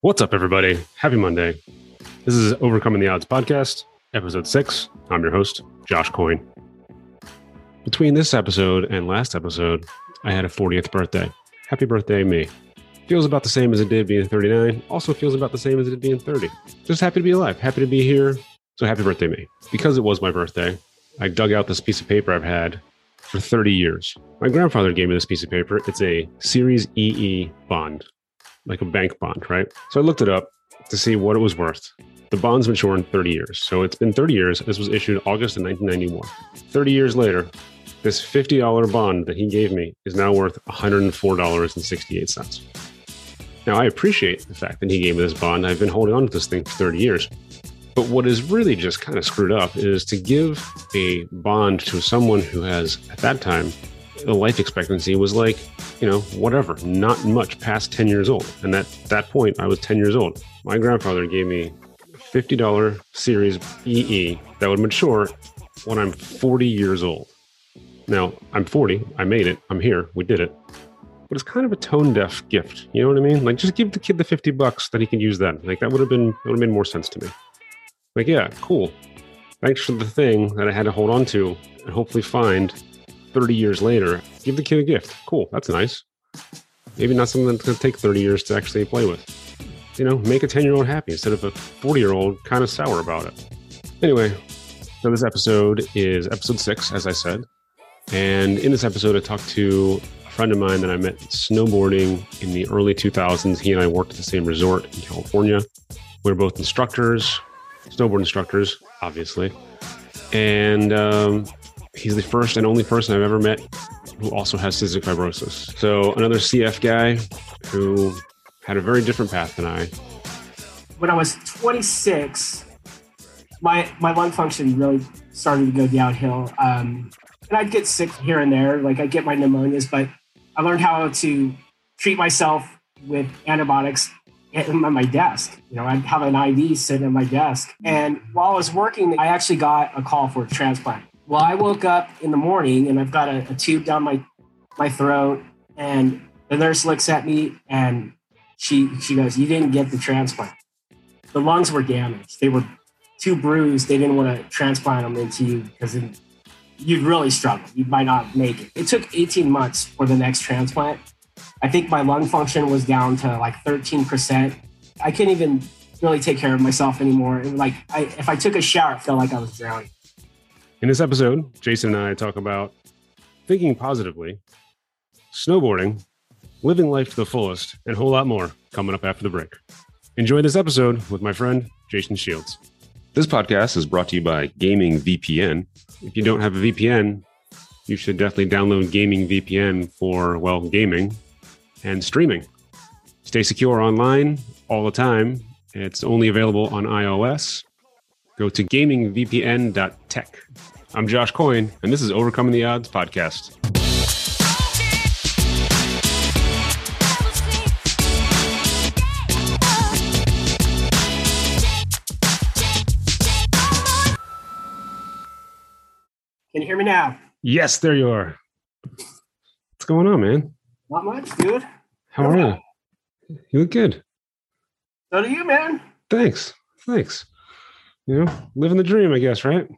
What's up, everybody? Happy Monday. This is Overcoming the Odds Podcast, episode 6. I'm your host, Josh Coyne. Between this episode and last episode, I had a 40th birthday. Happy birthday, me. Feels about the same as it did being 39. Also feels about the same as it did being 30. Just happy to be alive. Happy to be here. So happy birthday, me. Because it was my birthday, I dug out this piece of paper I've had for 30 years. My grandfather gave me this piece of paper. It's a Series EE bond. Like a bank bond, right? So I looked it up to see what it was worth. The bonds mature in 30 years. So it's been 30 years. This was issued August of 1991. 30 years later, this $50 bond that he gave me is now worth $104.68. Now, I appreciate the fact that he gave me this bond. I've been holding on to this thing for 30 years. But what is really just kind of screwed up is to give a bond to someone who has, at that time, the life expectancy was like, whatever, not much past 10 years old. And at that point, I was 10 years old. My grandfather gave me a $50 Series EE that would mature when I'm 40 years old. Now, I'm 40. I made it. I'm here. We did it. But it's kind of a tone-deaf gift. You know what I mean? Like, just give the kid the $50 that he can use then. Like, that would have made more sense to me. Like, yeah, cool. Thanks for the thing that I had to hold on to and hopefully find 30 years later. Give the kid a gift. Cool. That's nice. Maybe not something that's going to take 30 years to actually play with. Make a 10-year-old happy instead of a 40-year-old kind of sour about it. Anyway, so this episode is episode 6, as I said. And in this episode, I talked to a friend of mine that I met snowboarding in the early 2000s. He and I worked at the same resort in California. We were both instructors, snowboard instructors, obviously. And he's the first and only person I've ever met who also has cystic fibrosis. So another CF guy who had a very different path than I. When I was 26, my lung function really started to go downhill. And I'd get sick here and there. Like, I'd get my pneumonias, but I learned how to treat myself with antibiotics at my desk. I'd have an IV sitting at my desk. And while I was working, I actually got a call for a transplant. Well, I woke up in the morning and I've got a tube down my throat, and the nurse looks at me and she goes, "You didn't get the transplant. The lungs were damaged. They were too bruised. They didn't want to transplant them into you because then you'd really struggle. You might not make it." It took 18 months for the next transplant. I think my lung function was down to like 13%. I couldn't even really take care of myself anymore. If I took a shower, it felt like I was drowning. In this episode, Jason and I talk about thinking positively, snowboarding, living life to the fullest, and a whole lot more coming up after the break. Enjoy this episode with my friend, Jason Shields. This podcast is brought to you by Gaming VPN. If you don't have a VPN, you should definitely download Gaming VPN for, gaming and streaming. Stay secure online all the time. It's only available on iOS. Go to gamingvpn.tech. I'm Josh Coyne, and this is Overcoming the Odds Podcast. Can you hear me now? Yes, there you are. What's going on, man? Not much, dude. How are you? You look good. So do you, man. Thanks. Living the dream, I guess, right?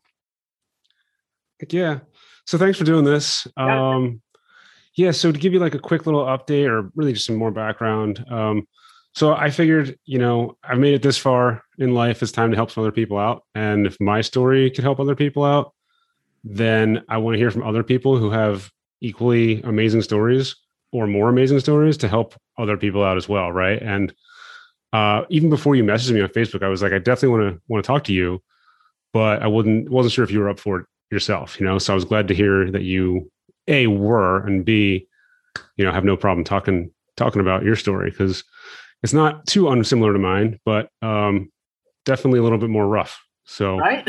Heck yeah. So thanks for doing this. So to give you a quick little update, or really just some more background. So I figured, I've made it this far in life. It's time to help some other people out. And if my story could help other people out, then I want to hear from other people who have equally amazing stories or more amazing stories to help other people out as well, right? And even before you messaged me on Facebook, I was like, I definitely want to talk to you, but I wasn't sure if you were up for it yourself, So I was glad to hear that you A, were, and B, have no problem talking about your story, because it's not too unsimilar to mine, but definitely a little bit more rough. So right?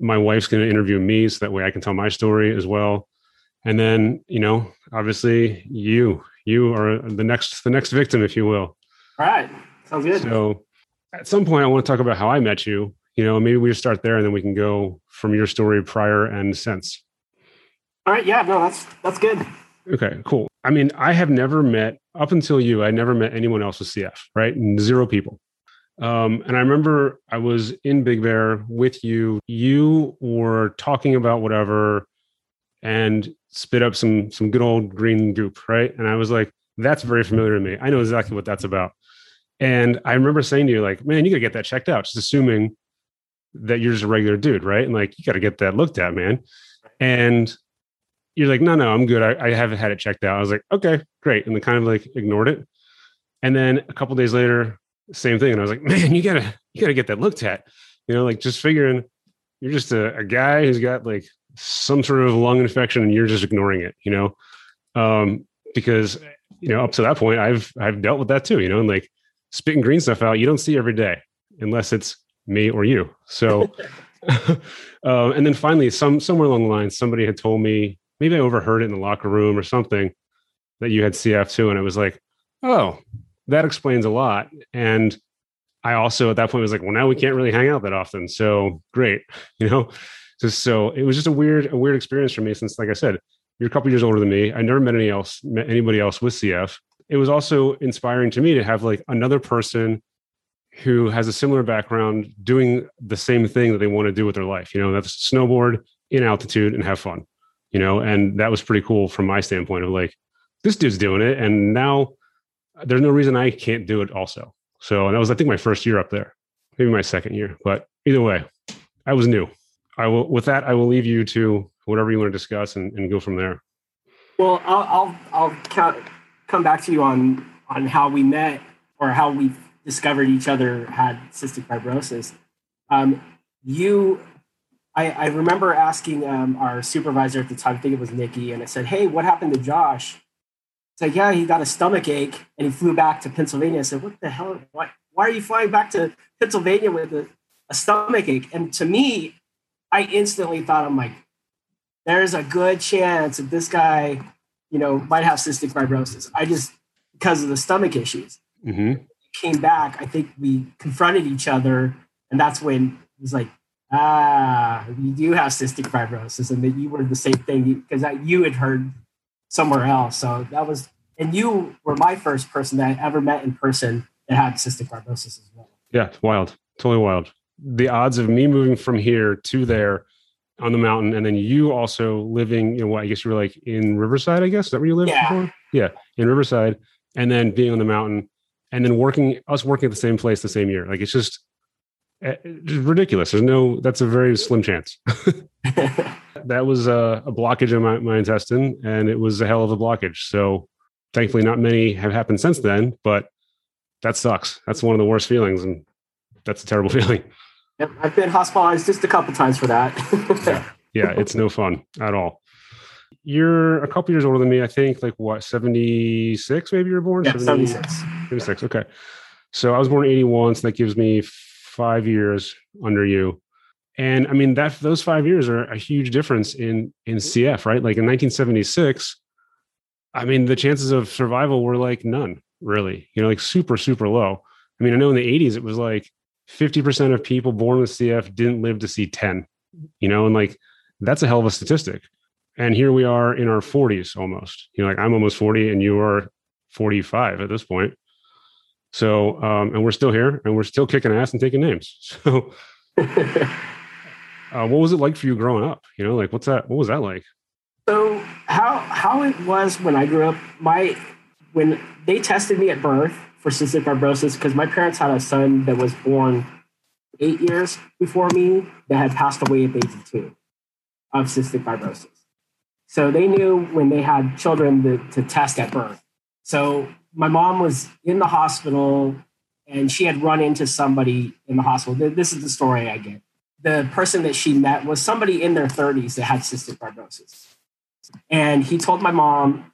My wife's going to interview me so that way I can tell my story as well. And then, obviously you are the next victim, if you will. All right. Sounds good. So at some point, I want to talk about how I met you. Maybe we start there and then we can go from your story prior and since. All right. Yeah, no, that's good. Okay, cool. I mean, I have never met, up until you, I never met anyone else with CF, right? Zero people. And I remember I was in Big Bear with you. You were talking about whatever and spit up some good old green goop, right? And I was like, that's very familiar to me. I know exactly what that's about. And I remember saying to you, like, man, you got to get that checked out, just assuming that you're just a regular dude, right? And like, you got to get that looked at, man. And you're like, no, I'm good. I haven't had it checked out. I was like, okay, great. And then kind of like ignored it. And then a couple of days later, same thing. And I was like, man, you gotta get that looked at, you know, like just figuring you're just a guy who's got like some sort of lung infection and you're just ignoring it, you know? Because, you know, up to that point, I've dealt with that too, you know, and like spitting green stuff out, you don't see every day unless it's me or you. So, and then finally somewhere along the line, somebody had told me, maybe I overheard it in the locker room or something, that you had CF too. And I was like, oh, that explains a lot. And I also at that point was like, well, now we can't really hang out that often. So great. You know, so it was just a weird experience for me, since, like I said, you're a couple years older than me. I never met anybody else with CF. It was also inspiring to me to have like another person who has a similar background doing the same thing that they want to do with their life. You know, that's snowboard in altitude and have fun. You know, and that was pretty cool from my standpoint of like, this dude's doing it. And now there's no reason I can't do it also. So, and that was, I think, my first year up there, maybe my second year, but either way, I was new. With that, I will leave you to whatever you want to discuss and go from there. Well, I'll come back to you on how we met or how we discovered each other had cystic fibrosis. I remember asking our supervisor at the time, I think it was Nikki, and I said, hey, what happened to Josh? It's like, yeah, he got a stomach ache and he flew back to Pennsylvania. I said, what the hell? Why are you flying back to Pennsylvania with a stomach ache? And to me, I instantly thought, I'm like, there's a good chance that this guy, you know, might have cystic fibrosis. Because of the stomach issues. Mm-hmm. Came back, I think we confronted each other. And that's when it was like, you do have cystic fibrosis, and that you were the same thing because that you had heard somewhere else. So that was, and you were my first person that I ever met in person that had cystic fibrosis as well. Yeah, it's wild, totally wild. The odds of me moving from here to there on the mountain, and then you also living, you know, what I guess you were like in Riverside. I guess, is that where you lived before? Yeah, in Riverside, and then being on the mountain, and then working at the same place the same year. Like it's just. It's ridiculous. That's a very slim chance. That was a blockage in my intestine, and it was a hell of a blockage. So thankfully not many have happened since then, but that sucks. That's one of the worst feelings, and that's a terrible feeling. Yep, I've been hospitalized just a couple times for that. Yeah, it's no fun at all. You're a couple years older than me, I think, like what, 76 maybe you were born? Yeah, 76, okay. So I was born in 81, so that gives me 5 years under you. And I mean, those 5 years are a huge difference in CF, right? Like in 1976, I mean, the chances of survival were like none, really, you know, like super, super low. I mean, I know in the 80s, it was like 50% of people born with CF didn't live to see 10, you know, and like, that's a hell of a statistic. And here we are in our 40s almost, you know, like I'm almost 40 and you are 45 at this point. So, and we're still here and we're still kicking ass and taking names. So what was it like for you growing up? You know, like what was that like? So how it was when I grew up, when they tested me at birth for cystic fibrosis, because my parents had a son that was born 8 years before me that had passed away at the age of 2 of cystic fibrosis. So they knew when they had children to test at birth. So my mom was in the hospital and she had run into somebody in the hospital. This is the story I get. The person that she met was somebody in their 30s that had cystic fibrosis. And he told my mom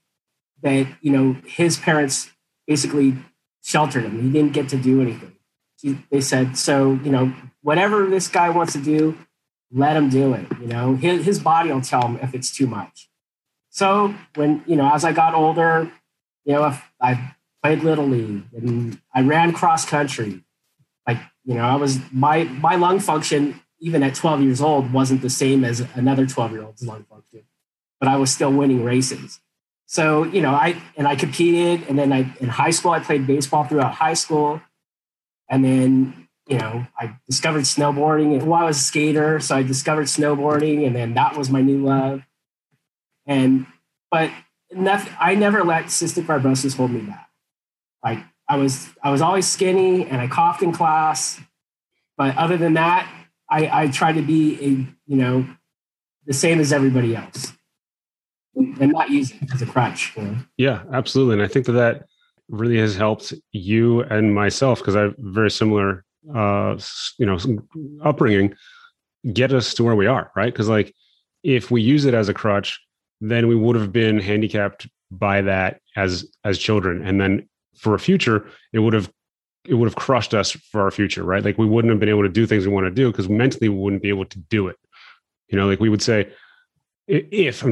that, you know, his parents basically sheltered him. He didn't get to do anything. They said, so, you know, whatever this guy wants to do, let him do it. You know, his body will tell him if it's too much. So when, you know, as I got older, you know, if I played Little League and I ran cross country, like, you know, I was my lung function, even at 12 years old, wasn't the same as another 12-year-old's lung function, but I was still winning races. So, you know, I competed, and then in high school, I played baseball throughout high school. And then, you know, I discovered snowboarding. Well, I was a skater, so I discovered snowboarding, and then that was my new love. I never let cystic fibrosis hold me back. Like I was always skinny and I coughed in class, but other than that, I tried to be the same as everybody else. And not use it as a crutch. You know? Yeah, absolutely. And I think that really has helped you and myself, because I have very similar, upbringing, get us to where we are, right? Because like if we use it as a crutch, then we would have been handicapped by that as children. And then for a future, it would have crushed us for our future, right? Like we wouldn't have been able to do things we want to do because mentally we wouldn't be able to do it. You know, like we would say, if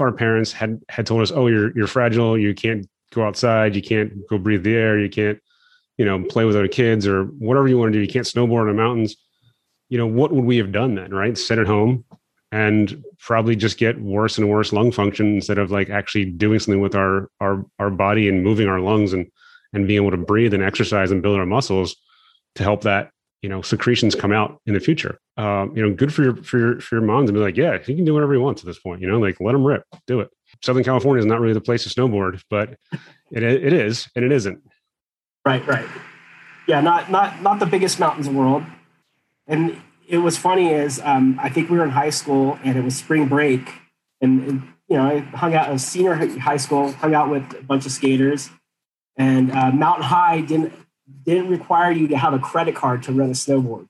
our parents had told us, oh, you're fragile, you can't go outside, you can't go breathe the air, you can't, play with other kids or whatever you want to do, you can't snowboard in the mountains, what would we have done then, right? Sit at home and probably just get worse and worse lung function instead of like actually doing something with our body and moving our lungs and being able to breathe and exercise and build our muscles to help that, secretions come out in the future. Good for your mom to be like, yeah, he can do whatever he wants at this point, like let him rip, do it. Southern California is not really the place to snowboard, but it is, and it isn't. Right. Yeah. Not the biggest mountains in the world. And it was funny is, I think we were in high school and it was spring break and I hung out in senior high school, hung out with a bunch of skaters, and Mountain High didn't require you to have a credit card to rent a snowboard.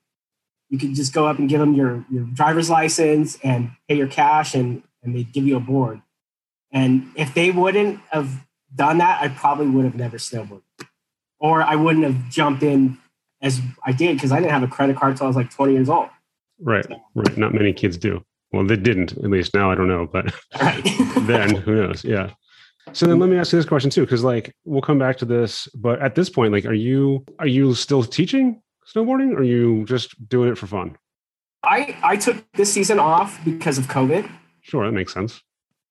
You could just go up and give them your driver's license and pay your cash and they'd give you a board. And if they wouldn't have done that, I probably would have never snowboarded. Or I wouldn't have jumped in as I did because I didn't have a credit card until I was like 20 years old. Right. Not many kids do. Well, they didn't, at least now, I don't know, but right. Then who knows? Yeah. So then let me ask you this question too, because like we'll come back to this, but at this point, like are you still teaching snowboarding or are you just doing it for fun? I took this season off because of COVID. Sure, that makes sense.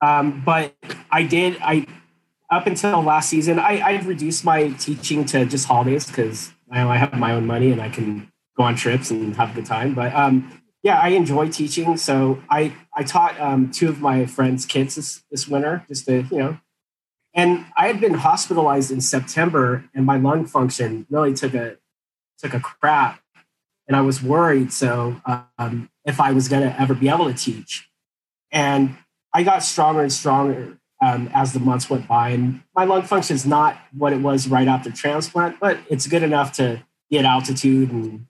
But I up until last season, I reduced my teaching to just holidays because I have my own money and I can go on trips and have a good time. But I enjoy teaching. So I taught two of my friends' kids this winter just to, and I had been hospitalized in September and my lung function really took a crap and I was worried. So if I was going to ever be able to teach, and I got stronger and stronger as the months went by, and my lung function is not what it was right after transplant, but it's good enough to get altitude and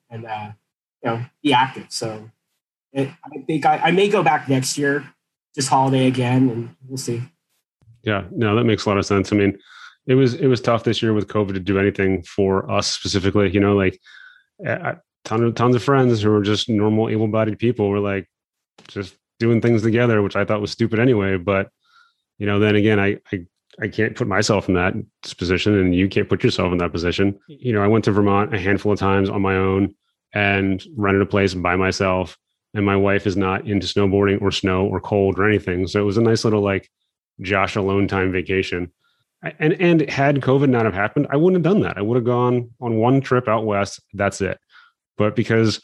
be active. So I think I may go back next year, just holiday again, and we'll see. Yeah, no, that makes a lot of sense. I mean, it was tough this year with COVID to do anything for us specifically. Like tons of friends who are just normal, able-bodied people were like just doing things together, which I thought was stupid anyway. But then again, I can't put myself in that position, and you can't put yourself in that position. I went to Vermont a handful of times on my own and rented a place by myself. And my wife is not into snowboarding or snow or cold or anything, so it was a nice little like Josh alone time vacation. And had COVID not have happened, I wouldn't have done that. I would have gone on one trip out west. That's it. But because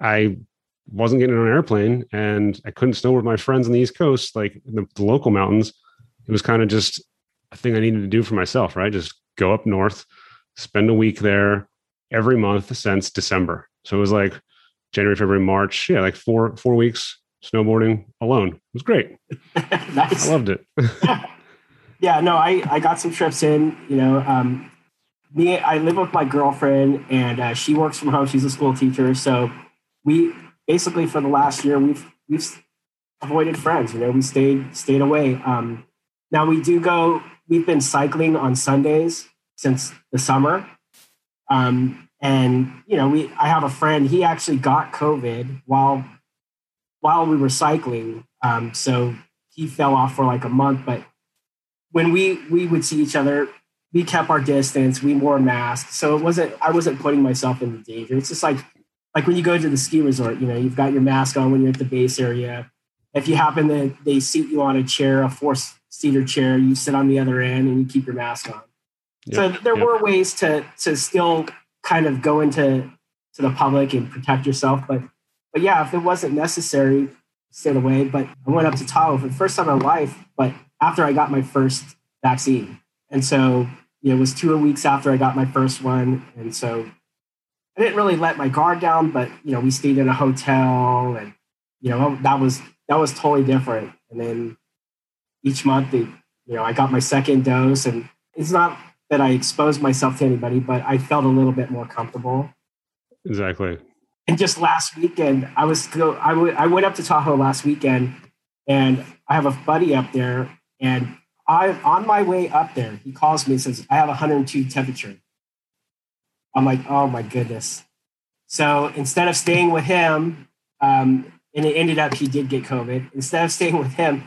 I wasn't getting on an airplane and I couldn't snowboard with my friends on the East Coast, like the local mountains, it was kind of just a thing I needed to do for myself, right? Just go up north, spend a week there every month since December. So it was like January, February, March. Yeah, like four weeks snowboarding alone. It was great. Nice. I loved it. Yeah, no, I got some trips in, I live with my girlfriend and she works from home. She's a school teacher. So we basically for the last year, we've avoided friends, we stayed away. Now we've been cycling on Sundays since the summer. I have a friend, he actually got COVID while we were cycling. So he fell off for like a month, but when we would see each other, we kept our distance, we wore masks. So I wasn't putting myself in danger. It's just like when you go to the ski resort, you've got your mask on when you're at the base area. If you happen to, they seat you on a chair, a forced seater chair, you sit on the other end and you keep your mask on. Yep. So there were ways to still kind of go into the public and protect yourself. But yeah, if it wasn't necessary, stayed away. But I went up to Tahoe for the first time in my life, but after I got my first vaccine. And so, you know, it was 2 weeks after I got my first one. And so I didn't really let my guard down, but, you know, we stayed in a hotel and, you know, that was totally different. And then each month, I got my second dose, and it's not that I exposed myself to anybody, but I felt a little bit more comfortable. Exactly. And just last weekend, I went up to Tahoe last weekend, and I have a buddy up there, and on my way up there, he calls me and says, I have 102 temperature. I'm like, oh my goodness. So instead of staying with him, and it ended up he did get COVID. Instead of staying with him,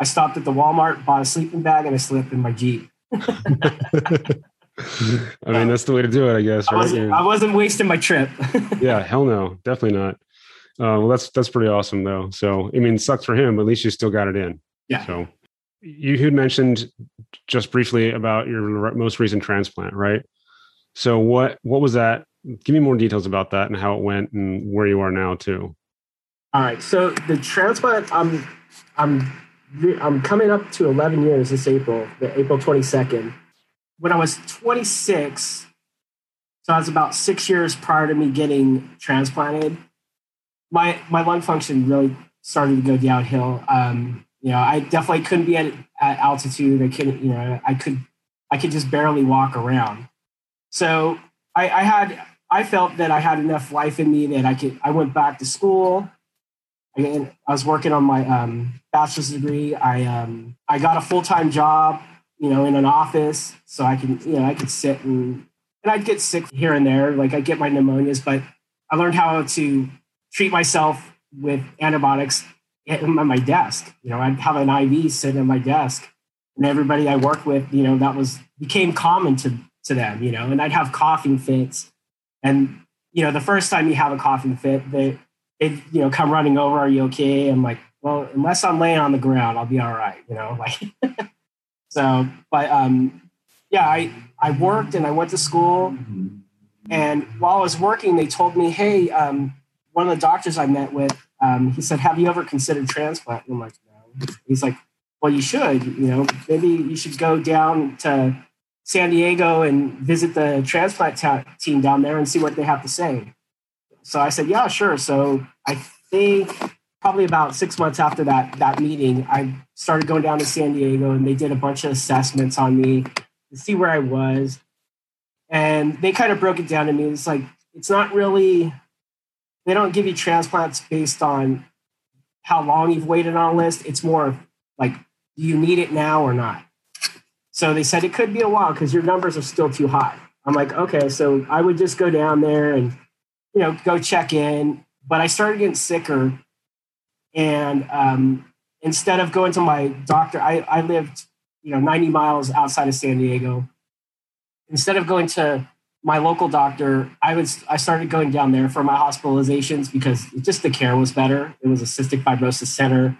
I stopped at the Walmart, bought a sleeping bag, and I slept in my Jeep. I mean, that's the way to do it, I guess. Right? I wasn't wasting my trip. Yeah, hell no, definitely not. Well, that's pretty awesome though. So, I mean, it sucks for him, but at least you still got it in. Yeah. So, you had mentioned just briefly about your most recent transplant, right? So, what was that? Give me more details about that and how it went and where you are now too. All right. So the transplant, I'm coming up to 11 years this April, the April 22nd. When I was 26, so I was about 6 years prior to me getting transplanted, my lung function really started to go downhill. I definitely couldn't be at altitude. I couldn't, I could just barely walk around. So I felt that I had enough life in me that I went back to school. I was working on my bachelor's degree. I got a full-time job, in an office, so I could sit and I'd get sick here and there. Like I'd get my pneumonias, but I learned how to treat myself with antibiotics at my desk. I'd have an IV sitting at my desk, and everybody I worked with, that became common to them, and I'd have coughing fits. And, the first time you have a coughing fit, they come running over. Are you okay? I'm like, well, unless I'm laying on the ground, I'll be all right. So, but I worked and I went to school, and while I was working, they told me, hey, one of the doctors I met with, he said, have you ever considered transplant? And I'm like, no. He's like, well, you should, maybe you should go down to San Diego and visit the transplant team down there and see what they have to say. So I said, yeah, sure. So I think probably about 6 months after that meeting, I started going down to San Diego, and they did a bunch of assessments on me to see where I was. And they kind of broke it down to me. It's like, it's not really, they don't give you transplants based on how long you've waited on a list. It's more like, do you need it now or not? So they said it could be a while because your numbers are still too high. I'm like, okay, so I would just go down there and go check in. But I started getting sicker. And instead of going to my doctor, I lived, 90 miles outside of San Diego. Instead of going to my local doctor, I started going down there for my hospitalizations because just the care was better. It was a cystic fibrosis center.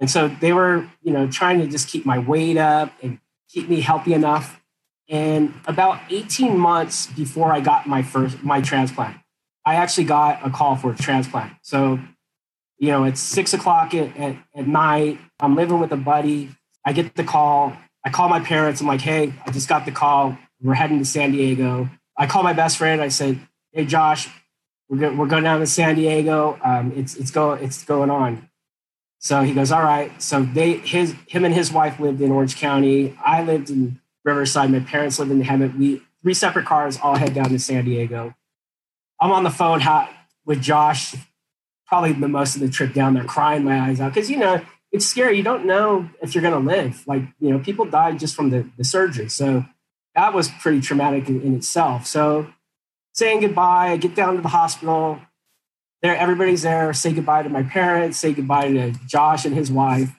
And so they were, trying to just keep my weight up and keep me healthy enough. And about 18 months before I got my transplant, I actually got a call for a transplant. So, it's 6:00 at night. I'm living with a buddy. I get the call. I call my parents. I'm like, hey, I just got the call. We're heading to San Diego. I call my best friend. I said, hey, Josh, we're going down to San Diego. It's going on. So he goes, all right. So him and his wife lived in Orange County. I lived in Riverside. My parents lived in Hemet. We three separate cars all head down to San Diego. I'm on the phone with Josh, probably the most of the trip down there, crying my eyes out. Because, it's scary. You don't know if you're going to live. Like, people die just from the surgery. So that was pretty traumatic in itself. So saying goodbye, I get down to the hospital. There, everybody's there. Say goodbye to my parents. Say goodbye to Josh and his wife.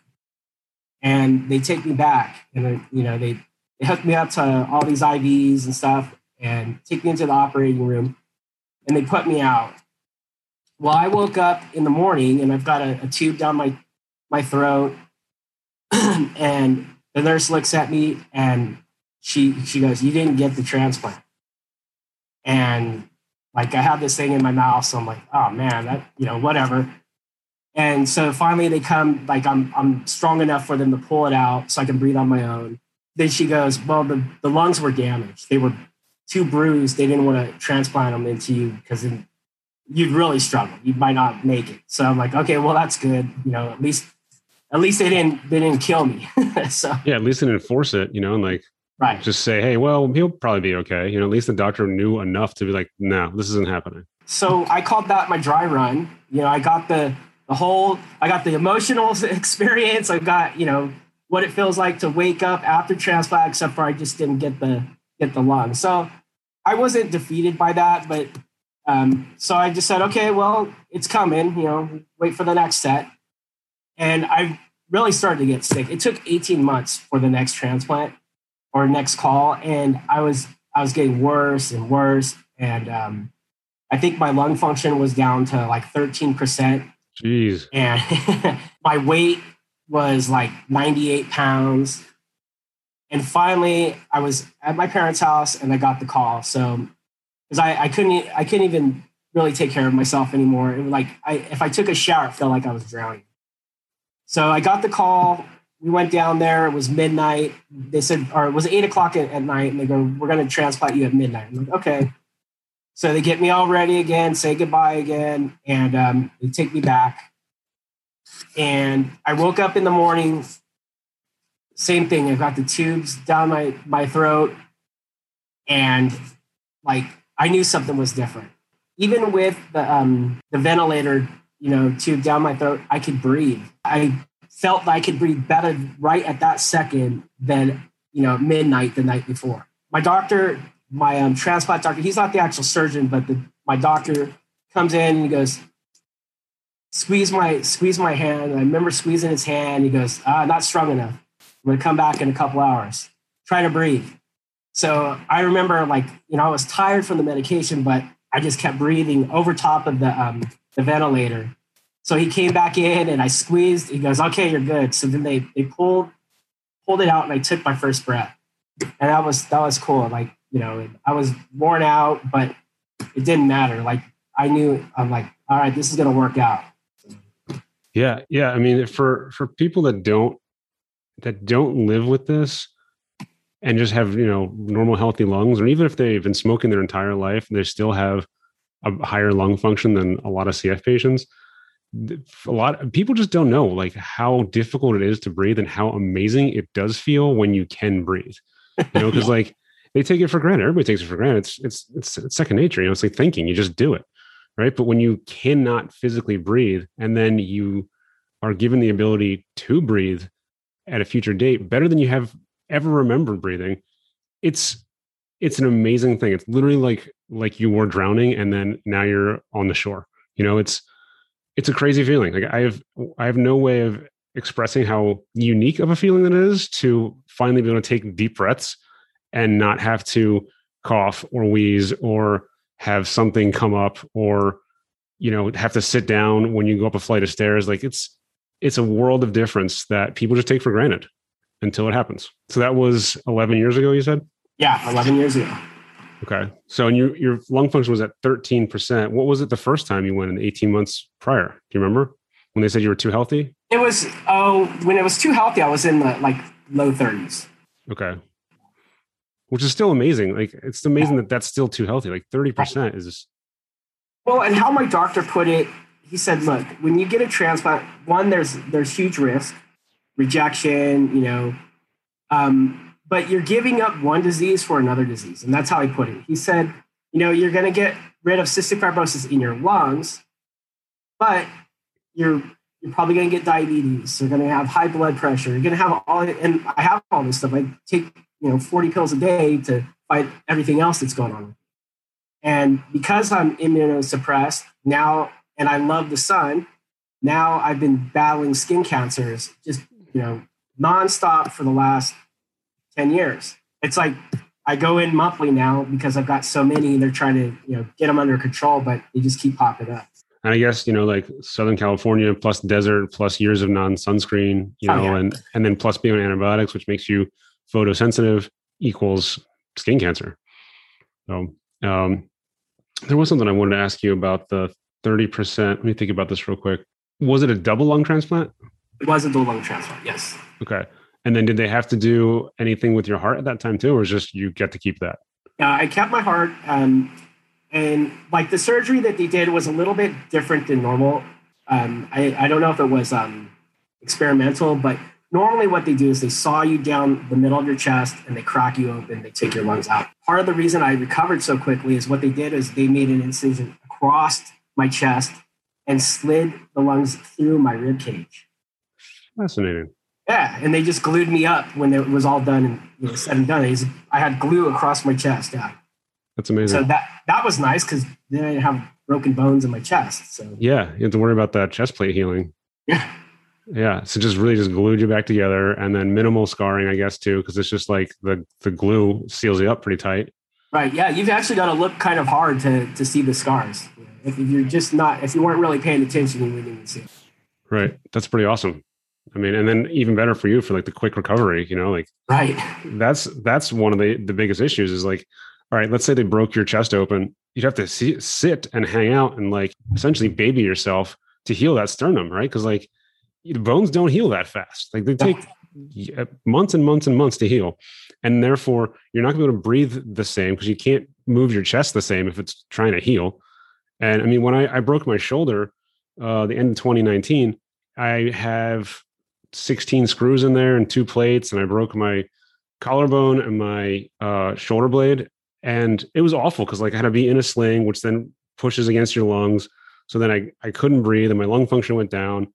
And they take me back. And, they hooked me up to all these IVs and stuff and take me into the operating room. And they put me out. Well, I woke up in the morning and I've got a tube down my throat. And the nurse looks at me and she goes, "You didn't get the transplant." And like, I had this thing in my mouth. So I'm like, oh man, that, you know, whatever. And so finally they come, like I'm strong enough for them to pull it out so I can breathe on my own. Then she goes, well, the lungs were damaged. They were too bruised. They didn't want to transplant them into you because then you'd really struggle. You might not make it. So I'm like, okay, well, that's good. You know, at least they didn't kill me. So yeah, at least they didn't force it, you know, and like, right. Just say, hey, well, he'll probably be okay. You know, at least the doctor knew enough to be like, no, this isn't happening. So I called that my dry run. You know, I got the emotional experience. I got, you know, what it feels like to wake up after transplant, except for I just didn't get the lung. So I wasn't defeated by that, but so I just said, okay, well, it's coming, you know, wait for the next set. And I really started to get sick. It took 18 months for the next transplant. Or next call, and I was getting worse and worse, and I think my lung function was down to like 13%. Jeez. And my weight was like 98 pounds. And finally, I was at my parents' house, and I got the call. So, because I couldn't even really take care of myself anymore. It was like if I took a shower, it felt like I was drowning. So I got the call. We went down there. It was midnight. They said, or it was 8 o'clock at night. And they go, we're going to transplant you at midnight. I'm like, okay. So they get me all ready again, say goodbye again. And they take me back. And I woke up in the morning. Same thing. I got the tubes down my throat. And like, I knew something was different. Even with the ventilator, you know, tube down my throat, I could breathe. I felt I could breathe better right at that second than, you know, midnight the night before. My doctor, my transplant doctor, he's not the actual surgeon, but my doctor comes in and he goes, squeeze my hand. And I remember squeezing his hand. He goes, not strong enough. I'm going to come back in a couple hours. Try to breathe. So I remember, like, you know, I was tired from the medication, but I just kept breathing over top of the ventilator. So he came back in and I squeezed. He goes, okay, you're good. So then they pulled it out and I took my first breath. And that was cool. Like, you know, I was worn out, but it didn't matter. Like, I knew, I'm like, all right, this is going to work out. Yeah. Yeah. I mean, for people that don't live with this and just have, you know, normal, healthy lungs, or even if they've been smoking their entire life and they still have a higher lung function than a lot of CF patients, a lot of people just don't know like how difficult it is to breathe and how amazing it does feel when you can breathe, you know, because like they take it for granted. Everybody takes it for granted. It's second nature. You know, it's like thinking, you just do it. Right. But when you cannot physically breathe and then you are given the ability to breathe at a future date, better than you have ever remembered breathing. It's an amazing thing. It's literally like you were drowning and then now you're on the shore, you know, it's a crazy feeling. Like I have no way of expressing how unique of a feeling that it is to finally be able to take deep breaths and not have to cough or wheeze or have something come up or, you know, have to sit down when you go up a flight of stairs. Like it's a world of difference that people just take for granted until it happens. So that was 11 years ago, you said? Yeah, 11 years ago. Okay. So and your lung function was at 13%. What was it the first time you went in 18 months prior? Do you remember when they said you were too healthy? It was, when it was too healthy, I was in the like low 30s. Okay. Which is still amazing. Like it's amazing that that's still too healthy. Like 30% is. Well, and how my doctor put it, he said, look, when you get a transplant, one, there's huge risk, rejection, you know, but you're giving up one disease for another disease. And that's how he put it. He said, you know, you're going to get rid of cystic fibrosis in your lungs, but you're probably going to get diabetes. You're going to have high blood pressure. You're going to have all, and I have all this stuff. I take, you know, 40 pills a day to fight everything else that's going on. And because I'm immunosuppressed now, and I love the sun, now I've been battling skin cancers, just, you know, nonstop for the last 10 years. It's like I go in monthly now because I've got so many and they're trying to, you know, get them under control, but they just keep popping up. And I guess, you know, like Southern California plus desert plus years of non-sunscreen, you know, and then plus being on antibiotics, which makes you photosensitive, equals skin cancer. So there was something I wanted to ask you about the 30%. Let me think about this real quick. Was it a double lung transplant? It was a double lung transplant, yes. Okay. And then did they have to do anything with your heart at that time too, or just you get to keep that? Yeah, I kept my heart. And like the surgery that they did was a little bit different than normal. I don't know if it was experimental, but normally what they do is they saw you down the middle of your chest and they crack you open, they take your lungs out. Part of the reason I recovered so quickly is what they did is they made an incision across my chest and slid the lungs through my rib cage. Fascinating. Yeah, and they just glued me up when it was all done and, you know, said and done. I had glue across my chest, yeah. That's amazing. So that was nice because then I didn't have broken bones in my chest. So yeah, you have to worry about that chest plate healing. Yeah. Yeah. So just glued you back together, and then minimal scarring, I guess, too, because it's just like the glue seals you up pretty tight. Right. Yeah. You've actually got to look kind of hard to see the scars. You know, if you weren't really paying attention, you wouldn't even see it. Right. That's pretty awesome. I mean, and then even better for you for like the quick recovery, you know, like right. That's one of the biggest issues is like, all right, let's say they broke your chest open. You'd have to sit and hang out and like essentially baby yourself to heal that sternum, right? Because like the bones don't heal that fast. Like they take months and months and months to heal. And therefore you're not going to be able to breathe the same because you can't move your chest the same if it's trying to heal. And I mean, when I broke my shoulder, the end of 2019, I have 16 screws in there and 2 plates. And I broke my collarbone and my shoulder blade. And it was awful because like I had to be in a sling, which then pushes against your lungs. So then I couldn't breathe and my lung function went down.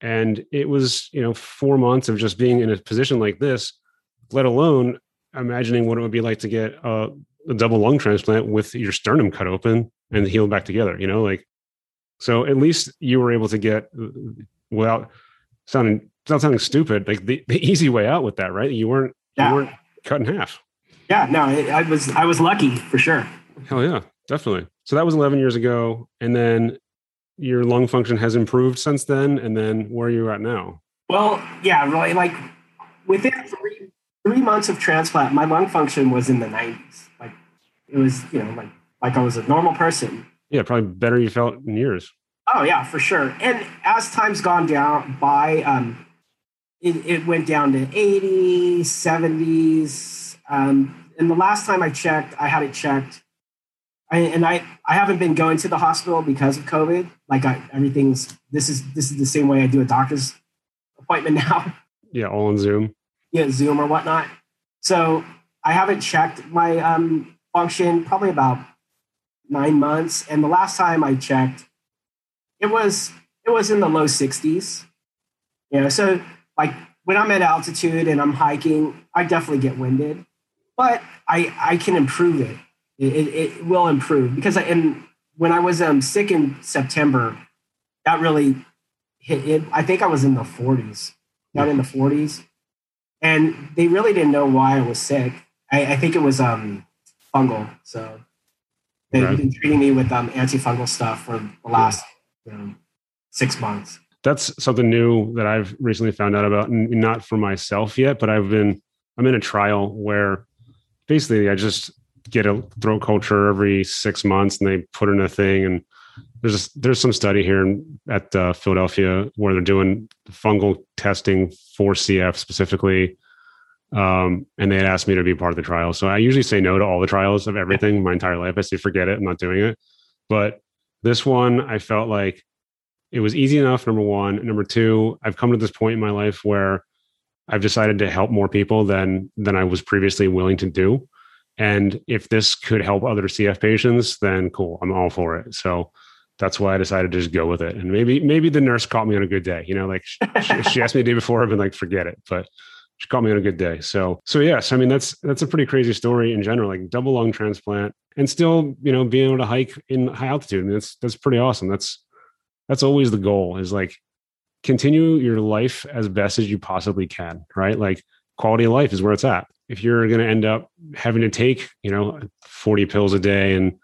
And it was, you know, 4 months of just being in a position like this, let alone imagining what it would be like to get a double lung transplant with your sternum cut open and healed back together, you know, like, so at least you were able to get, without sounding stupid, like the easy way out with that, right? You weren't cut in half. Yeah, no, I was lucky for sure. Hell yeah, definitely. So that was 11 years ago. And then your lung function has improved since then. And then where are you at now? Well, yeah, really, like within three months of transplant, my lung function was in the 90s. Like it was, you know, like I was a normal person. Yeah, probably better you felt in years. Oh yeah, for sure. And as time's gone down by, it went down to 80, 70s. And the last time I checked, I had it checked. I haven't been going to the hospital because of COVID. Like this is the same way I do a doctor's appointment now. Yeah. All on Zoom. Yeah. Zoom or whatnot. So I haven't checked my function probably about 9 months. And the last time I checked, it was in the low 60s. You know, so like when I'm at altitude and I'm hiking, I definitely get winded, but I can improve it. It will improve because when I was sick in September, that really hit it. I think I was in the 40s, not in the 40s. And they really didn't know why I was sick. I think it was fungal. So they've been treating me with antifungal stuff for the last 6 months. That's something new that I've recently found out about, not for myself yet, but I'm in a trial where basically I just get a throat culture every 6 months and they put in a thing. And there's some study here at Philadelphia where they're doing fungal testing for CF specifically. And they had asked me to be part of the trial. So I usually say no to all the trials of everything my entire life. I say, forget it. I'm not doing it. But this one, I felt like it was easy enough, number one. Number two, I've come to this point in my life where I've decided to help more people than I was previously willing to do. And if this could help other CF patients, then cool, I'm all for it. So that's why I decided to just go with it. And maybe the nurse caught me on a good day. You know, like she asked me the day before, I've been like, forget it. But she caught me on a good day. So yes, I mean, that's a pretty crazy story in general, like double lung transplant and still, you know, being able to hike in high altitude. I mean, that's pretty awesome. That's always the goal, is like continue your life as best as you possibly can, right? Like quality of life is where it's at. If you're going to end up having to take, you know, 40 pills a day and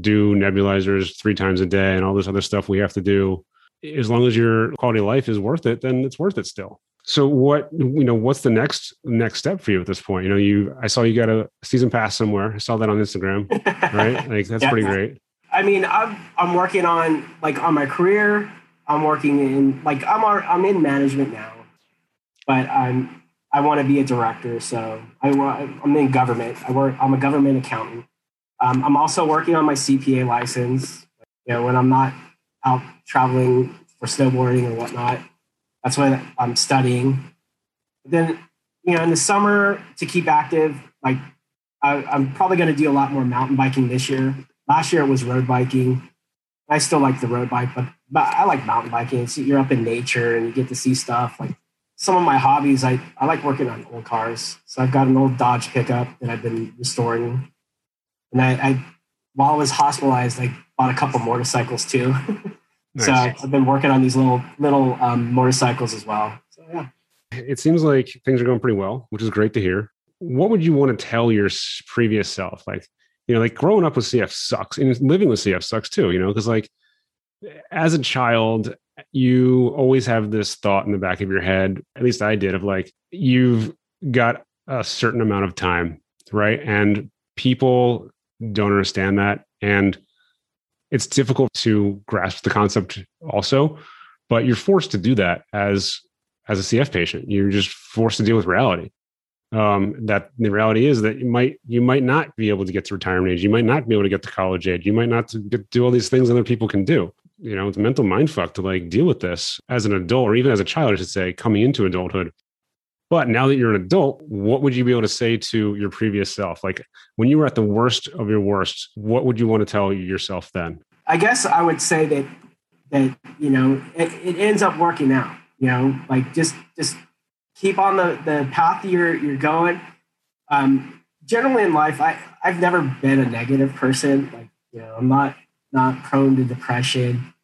do nebulizers 3 times a day and all this other stuff we have to do. As long as your quality of life is worth it, then it's worth it still. So what's the next step for you at this point? I saw you got a season pass somewhere. I saw that on Instagram, right? Like that's pretty great. I mean, I'm working on my career. I'm working in I'm in management now, but I want to be a director. So I'm in government. I'm a government accountant. I'm also working on my CPA license. When I'm not out traveling or snowboarding or whatnot, that's when I'm studying. But then, in the summer to keep active, I'm probably going to do a lot more mountain biking this year. Last year it was road biking. I still like the road bike, but I like mountain biking. So you're up in nature and you get to see stuff. Like some of my hobbies, I like working on old cars. So I've got an old Dodge pickup that I've been restoring. And while I was hospitalized, I bought a couple motorcycles too. Nice. So I've been working on these little motorcycles as well. So yeah, it seems like things are going pretty well, which is great to hear. What would you want to tell your previous self? Growing up with CF sucks, and living with CF sucks too. Because as a child, you always have this thought in the back of your head. At least I did, of you've got a certain amount of time, right? And people don't understand that, and it's difficult to grasp the concept also, but you're forced to do that as a CF patient. You're just forced to deal with reality. That the reality is that you might not be able to get to retirement age. You might not be able to get to college age. You might not do all these things other people can do. It's a mental mindfuck to deal with this as an adult, or even as a child, I should say, coming into adulthood. But now that you're an adult, what would you be able to say to your previous self? When you were at the worst of your worst, what would you want to tell yourself then? I guess I would say that it ends up working out. Just keep on the path you're going. Generally in life, I've never been a negative person. I'm not prone to depression.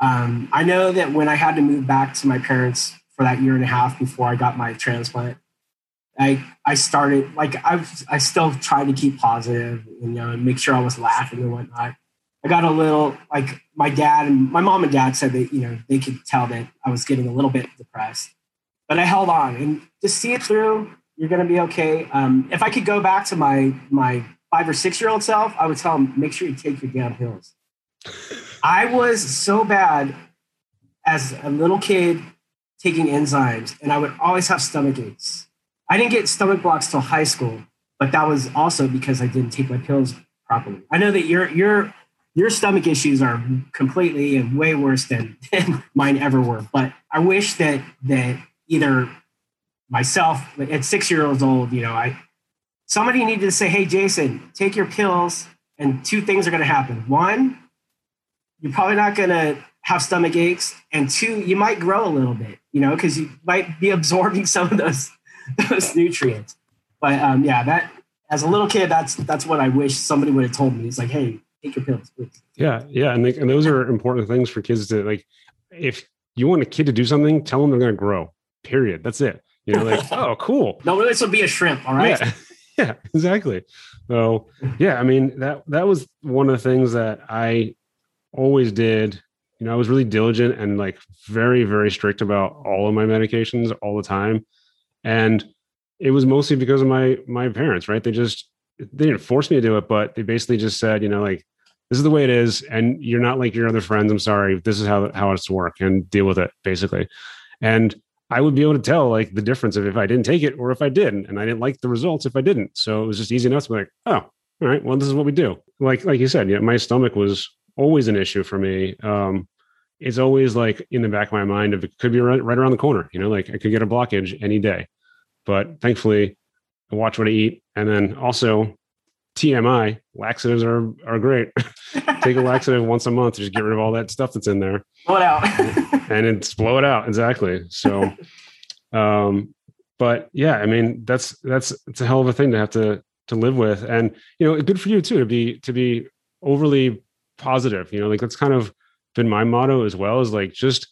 I know that when I had to move back to my parents for that year and a half before I got my transplant, I started, I still tried to keep positive, and make sure I was laughing and whatnot. I got a little, my mom and dad said that, they could tell that I was getting a little bit depressed, but I held on and just see it through. You're going to be okay. If I could go back to my 5 or 6-year-old self, I would tell him, make sure you take your damn pills. I was so bad as a little kid taking enzymes, and I would always have stomach aches. I didn't get stomach blocks till high school, but that was also because I didn't take my pills properly. I know that your stomach issues are completely and way worse than mine ever were, but I wish that either myself at 6 years old, somebody needed to say, hey, Jason, take your pills, and 2 things are going to happen. 1, you're probably not going to have stomach aches, and 2, you might grow a little bit, because you might be absorbing some of those nutrients. But that as a little kid, that's what I wish somebody would have told me. It's hey, take your pills, please. Yeah, and those are important things for kids to If you want a kid to do something, tell them they're going to grow. Period. That's it. Oh, cool. No, this will be a shrimp. All right. Yeah, exactly. So yeah, that was one of the things that I always did. I was really diligent and very, very strict about all of my medications all the time. And it was mostly because of my parents, right? They didn't force me to do it, but they basically just said, this is the way it is. And you're not like your other friends. I'm sorry. This is how it's work, and deal with it basically. And I would be able to tell the difference of if I didn't take it or if I did, and I didn't like the results if I didn't. So it was just easy enough to be oh, all right, well, this is what we do. Like you said, my stomach was always an issue for me. It's always in the back of my mind of it could be right around the corner. I could get a blockage any day, but thankfully I watch what I eat. And then also TMI, laxatives are great. Take a laxative once a month, just get rid of all that stuff that's in there. Blow it out. And it's blow it out. Exactly. So, but yeah, it's a hell of a thing to have to live with. And, it's good for you too, to be overly positive. That's kind of been my motto as well, is just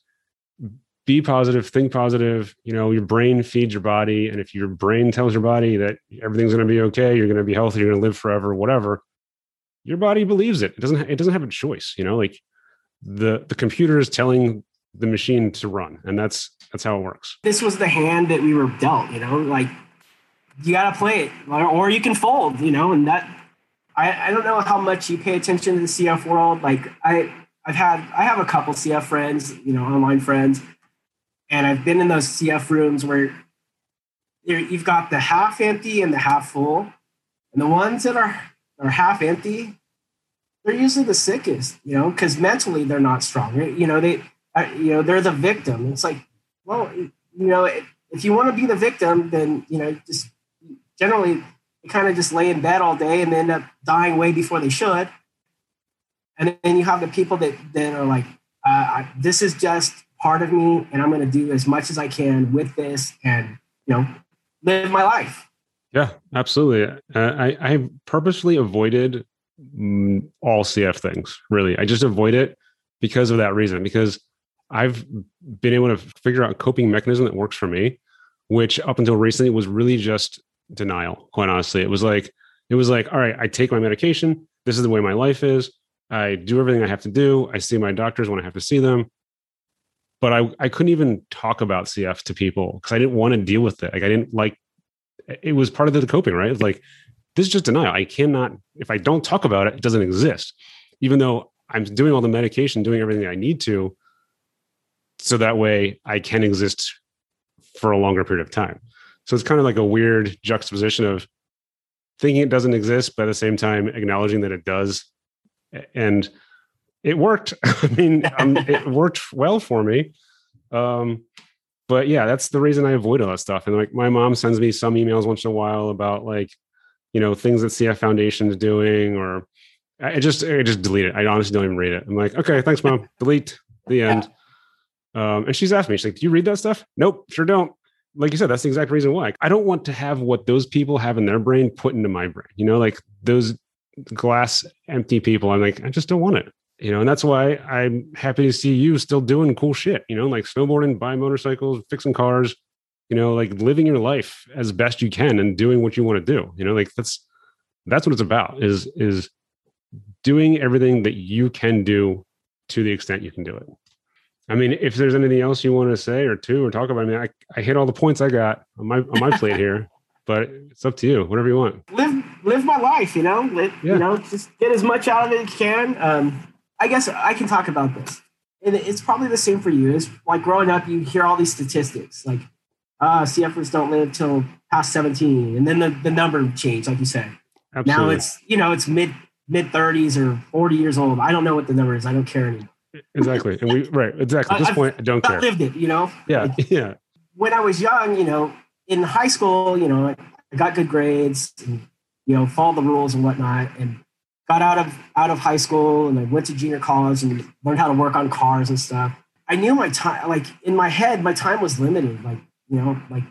be positive, think positive. Your brain feeds your body. And if your brain tells your body that everything's going to be okay, you're going to be healthy, you're going to live forever, whatever, your body believes it. It doesn't have a choice, you know, like the computer is telling the machine to run, and that's how it works. This was the hand that we were dealt, you know, like you got to play it or you can fold, you know, and that, I don't know how much you pay attention to the CF world. Like I have a couple CF friends, you know, online friends, and I've been in those CF rooms where you've got the half empty and the half full, and the ones that are half empty, they're usually the sickest, you know, because mentally they're not strong. You know, they're the victim. It's like, well, you know, if you want to be the victim, then, you know, just generally they kind of just lay in bed all day and they end up dying way before they should. And then you have the people that then are like, this is just part of me, and I'm going to do as much as I can with this and, you know, live my life. Yeah, absolutely. I purposely avoided all CF things, really. I just avoid it because of that reason, because I've been able to figure out a coping mechanism that works for me, which up until recently was really just denial, quite honestly. It was like, all right, I take my medication. This is the way my life is. I do everything I have to do. I see my doctors when I have to see them. But I couldn't even talk about CF to people because I didn't want to deal with it. Like I didn't like, it was part of the coping, right? It's like, this is just denial. I cannot, if I don't talk about it, it doesn't exist. Even though I'm doing all the medication, doing everything I need to, so that way I can exist for a longer period of time. So it's kind of like a weird juxtaposition of thinking it doesn't exist, but at the same time, acknowledging that it does. And it worked. I mean, it worked well for me. But yeah, that's the reason I avoid all that stuff. And like my mom sends me some emails once in a while about like, you know, things that CF Foundation is doing, or I just delete it. I honestly don't even read it. I'm like, okay, thanks, Mom. Delete, the end. Yeah. And she's asked me, she's like, do you read that stuff? Nope, sure don't. Like you said, that's the exact reason why. I don't want to have what those people have in their brain put into my brain. You know, like those glass empty people. I'm like, I just don't want it. You know, and that's why I'm happy to see you still doing cool shit, you know, like snowboarding, buying motorcycles, fixing cars, you know, like living your life as best you can and doing what you want to do. You know, like that's what it's about, is doing everything that you can do to the extent you can do it. I mean, if there's anything else you want to say or talk about, I mean, I hit all the points I got on my plate here, but it's up to you, whatever you want. Live my life, you know, yeah. You know, just get as much out of it as you can. I guess I can talk about this, and it's probably the same for you. It's like growing up, you hear all these statistics, like CFers don't live till past 17, and then the number changed, like you said. Absolutely. Now it's, you know, it's mid 30s or 40 years old. I don't know what the number is. I don't care anymore. Exactly, and exactly. At this point, I don't care. I lived it, you know. Yeah, like, yeah. When I was young, you know, in high school, you know, I got good grades, and, you know, followed the rules and whatnot, and got out of high school, and I went to junior college and learned how to work on cars and stuff. I knew my time, like in my head, my time was limited. Like, you know, like,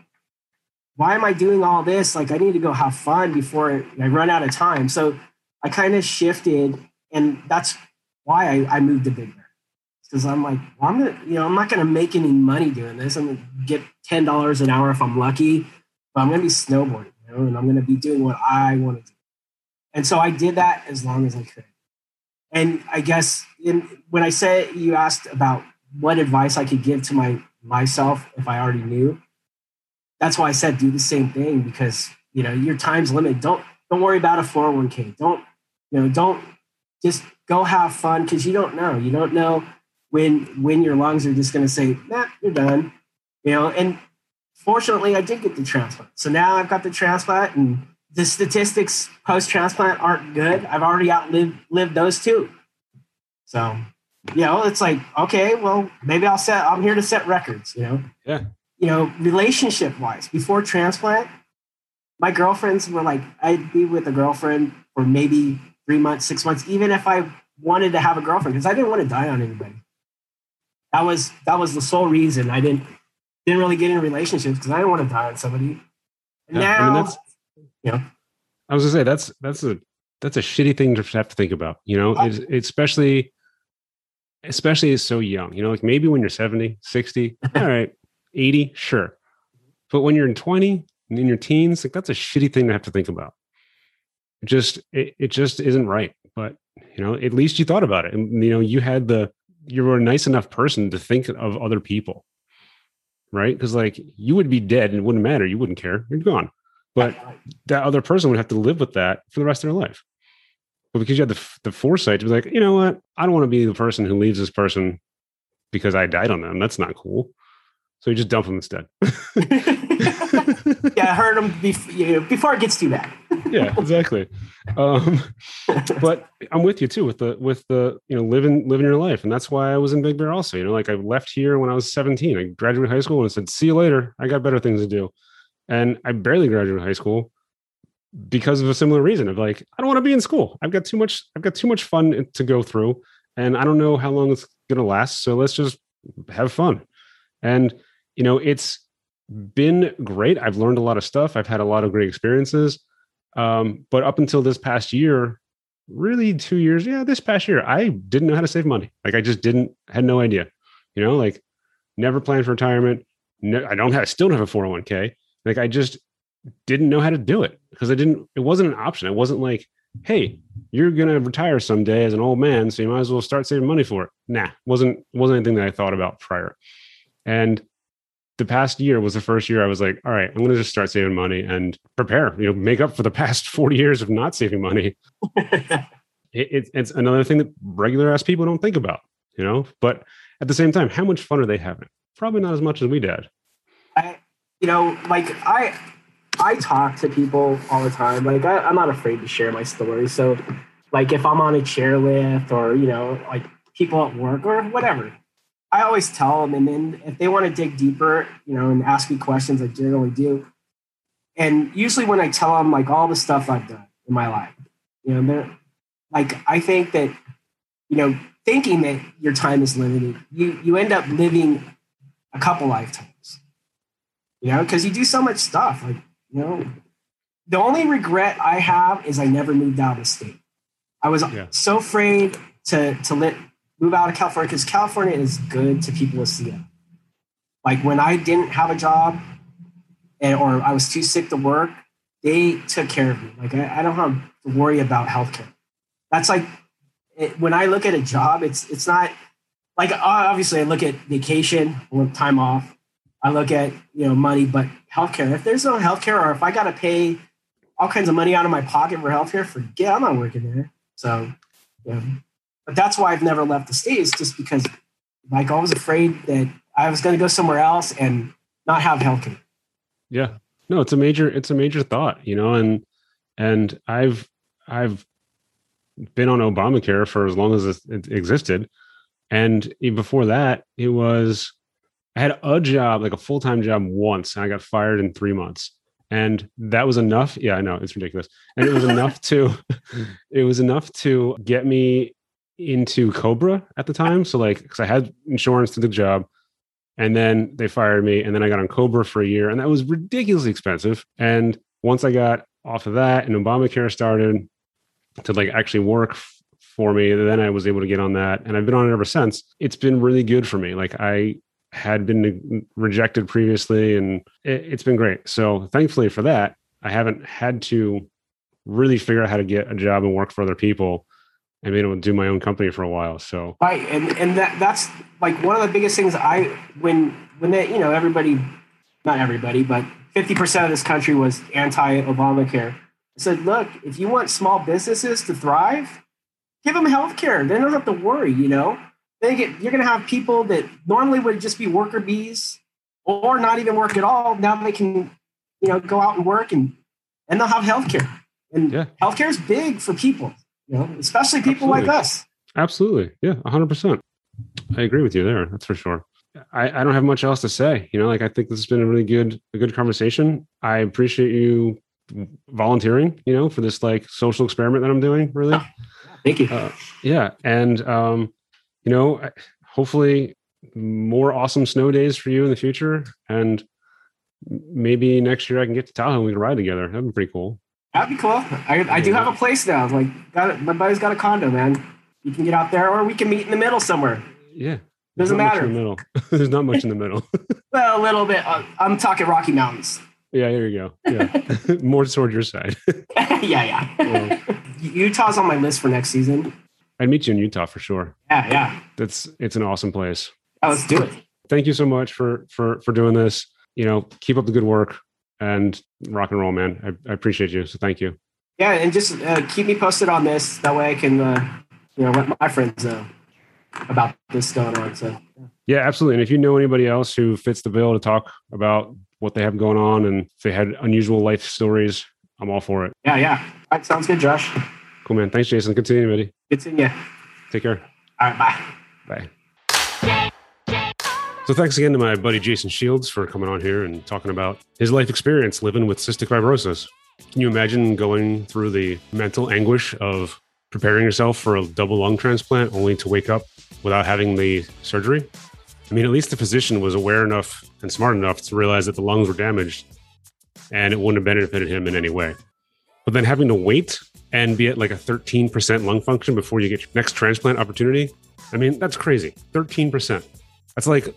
why am I doing all this? Like, I need to go have fun before I run out of time. So I kind of shifted, and that's why I moved to Big Bear, because I'm like, well, I'm not gonna make any money doing this. I'm gonna get $10 an hour if I'm lucky, but I'm gonna be snowboarding, you know, and I'm gonna be doing what I want to do. And so I did that as long as I could. And I guess when I said, you asked about what advice I could give to myself if I already knew, that's why I said do the same thing, because, you know, your time's limited. Don't worry about a 401k. Don't just go have fun, because you don't know. You don't know when your lungs are just going to say, nah, you're done. You know, and fortunately I did get the transplant. So now I've got the transplant, and the statistics post-transplant aren't good. I've already outlived those too. So, you know, it's like, okay, well, maybe I'm here to set records, you know? Yeah. You know, relationship-wise, before transplant, my girlfriends were like, I'd be with a girlfriend for maybe 3 months, 6 months, even if I wanted to have a girlfriend, because I didn't want to die on anybody. That was the sole reason I didn't really get in relationships, because I didn't want to die on somebody. And now... I mean, yeah, I was gonna say that's a shitty thing to have to think about. You know, it's especially so young. You know, like maybe when you're 70, 60, all right, 80, sure, but when you're in 20 and in your teens, like that's a shitty thing to have to think about. It just isn't right. But, you know, at least you thought about it. And, you know, you were a nice enough person to think of other people. Right. Because like you would be dead and it wouldn't matter. You wouldn't care. You're gone. But that other person would have to live with that for the rest of their life. But because you had the foresight to be like, you know what? I don't want to be the person who leaves this person because I died on them. That's not cool. So you just dump them instead. Yeah, hurt them before it gets too bad. Yeah, exactly. But I'm with you too with the you know, living your life, and that's why I was in Big Bear also. You know, like I left here when I was 17. I graduated high school and said, "See you later. I got better things to do," and I barely graduated high school because of a similar reason of like I don't want to be in school. I've got too much fun to go through, and I don't know how long it's gonna last. So let's just have fun. And, you know, it's been great. I've learned a lot of stuff. I've had a lot of great experiences. But up until this past year, really 2 years. Yeah. This past year, I didn't know how to save money. Like I just had no idea, you know, like never planned for retirement. No, I still don't have a 401k. Like I just didn't know how to do it because it wasn't an option. It wasn't like, hey, you're going to retire someday as an old man. So you might as well start saving money for it. Nah, wasn't anything that I thought about prior. And the past year was the first year I was like, all right, I'm going to just start saving money and prepare, you know, make up for the past 40 years of not saving money. It's another thing that regular ass people don't think about, you know, but at the same time, how much fun are they having? Probably not as much as we did. I talk to people all the time. Like I'm not afraid to share my story. So like if I'm on a chairlift or, you know, like people at work or whatever, I always tell them, and then if they want to dig deeper, you know, and ask me questions, I generally do. And usually when I tell them like all the stuff I've done in my life, you know, they're like, I think that, you know, thinking that your time is limited, you end up living a couple lifetimes, you know, because you do so much stuff. Like, you know, the only regret I have is I never moved out of the state. I was so afraid to move out of California because California is good to people with CF. Like when I didn't have a job or I was too sick to work, they took care of me. Like I don't have to worry about healthcare. That's like when I look at a job, it's not like, obviously I look at vacation, I look time off, I look at, you know, money, but healthcare, if there's no healthcare or if I got to pay all kinds of money out of my pocket for healthcare, forget I'm not working there. So, yeah. But that's why I've never left the state, is just because like I was afraid that I was going to go somewhere else and not have healthcare. Yeah, no, it's a major thought, you know, and I've been on Obamacare for as long as it existed. And before that I had a job, like a full-time job once, and I got fired in 3 months. And that was enough. Yeah, I know it's ridiculous. And it was enough to get me into COBRA at the time. So like, cause I had insurance to the job and then they fired me and then I got on COBRA for a year and that was ridiculously expensive. And once I got off of that and Obamacare started to like actually work for me, then I was able to get on that. And I've been on it ever since. It's been really good for me. Like I had been rejected previously and it's been great. So thankfully for that, I haven't had to really figure out how to get a job and work for other people. I've been able to do my own company for a while. So right. And that's like one of the biggest things when you know, not everybody, but 50% of this country was anti-Obamacare. I said, look, if you want small businesses to thrive, give them health care. They don't have to worry, you know. You're going to have people that normally would just be worker bees or not even work at all. Now they can, you know, go out and work and they'll have health care. And health care is big for people. You know, especially people Absolutely. Like us. Absolutely. Yeah. 100%. I agree with you there. That's for sure. I don't have much else to say, you know, like, I think this has been a good conversation. I appreciate you volunteering, you know, for this like social experiment that I'm doing, really. Oh, thank you. Yeah. And, you know, hopefully more awesome snow days for you in the future. And maybe next year I can get to Tahoe and we can ride together. That'd be pretty cool. That'd be cool. I do have a place now. Like, my buddy's got a condo, man. You can get out there, or we can meet in the middle somewhere. Yeah, doesn't matter. There's not much in the middle. Well, a little bit. I'm talking Rocky Mountains. Yeah, there you go. Yeah. More toward your side. Yeah. Utah's on my list for next season. I'd meet you in Utah for sure. Yeah. It's an awesome place. Yeah, let's do it. Thank you so much for doing this. You know, keep up the good work and rock and roll, man. I appreciate you. So thank you. Yeah. And just keep me posted on this. That way I can, let my friends know about this going on. So yeah, absolutely. And if you know anybody else who fits the bill to talk about what they have going on and if they had unusual life stories, I'm all for it. Yeah. All right, sounds good, Josh. Cool, man. Thanks, Jason. Good seeing you, buddy. Good seeing you. Take care. All right, bye. Bye. So thanks again to my buddy Jason Shields for coming on here and talking about his life experience living with cystic fibrosis. Can you imagine going through the mental anguish of preparing yourself for a double lung transplant only to wake up without having the surgery? I mean, at least the physician was aware enough and smart enough to realize that the lungs were damaged and it wouldn't have benefited him in any way. But then having to wait and be at like a 13% lung function before you get your next transplant opportunity, I mean, that's crazy. 13%. That's like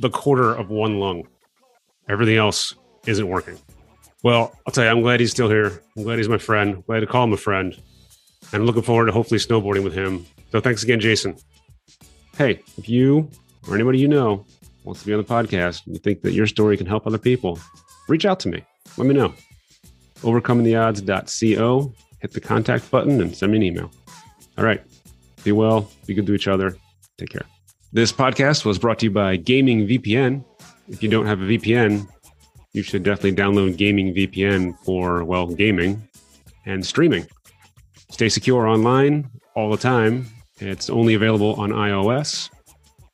the quarter of one lung. Everything else isn't working. Well, I'll tell you, I'm glad he's still here. I'm glad he's my friend. I'm glad to call him a friend. And I'm looking forward to hopefully snowboarding with him. So thanks again, Jason. Hey, if you or anybody you know wants to be on the podcast and you think that your story can help other people, reach out to me. Let me know. Overcomingtheodds.co. Hit the contact button and send me an email. All right. Be well. Be good to each other. Take care. This podcast was brought to you by Gaming VPN. If you don't have a VPN, you should definitely download Gaming VPN for, well, gaming and streaming. Stay secure online all the time. It's only available on iOS.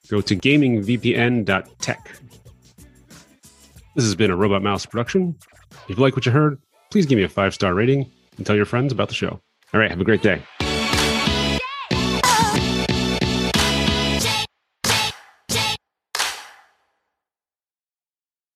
Go to gamingvpn.tech. This has been a Robot Mouse production. If you like what you heard, please give me a 5-star rating and tell your friends about the show. All right, have a great day.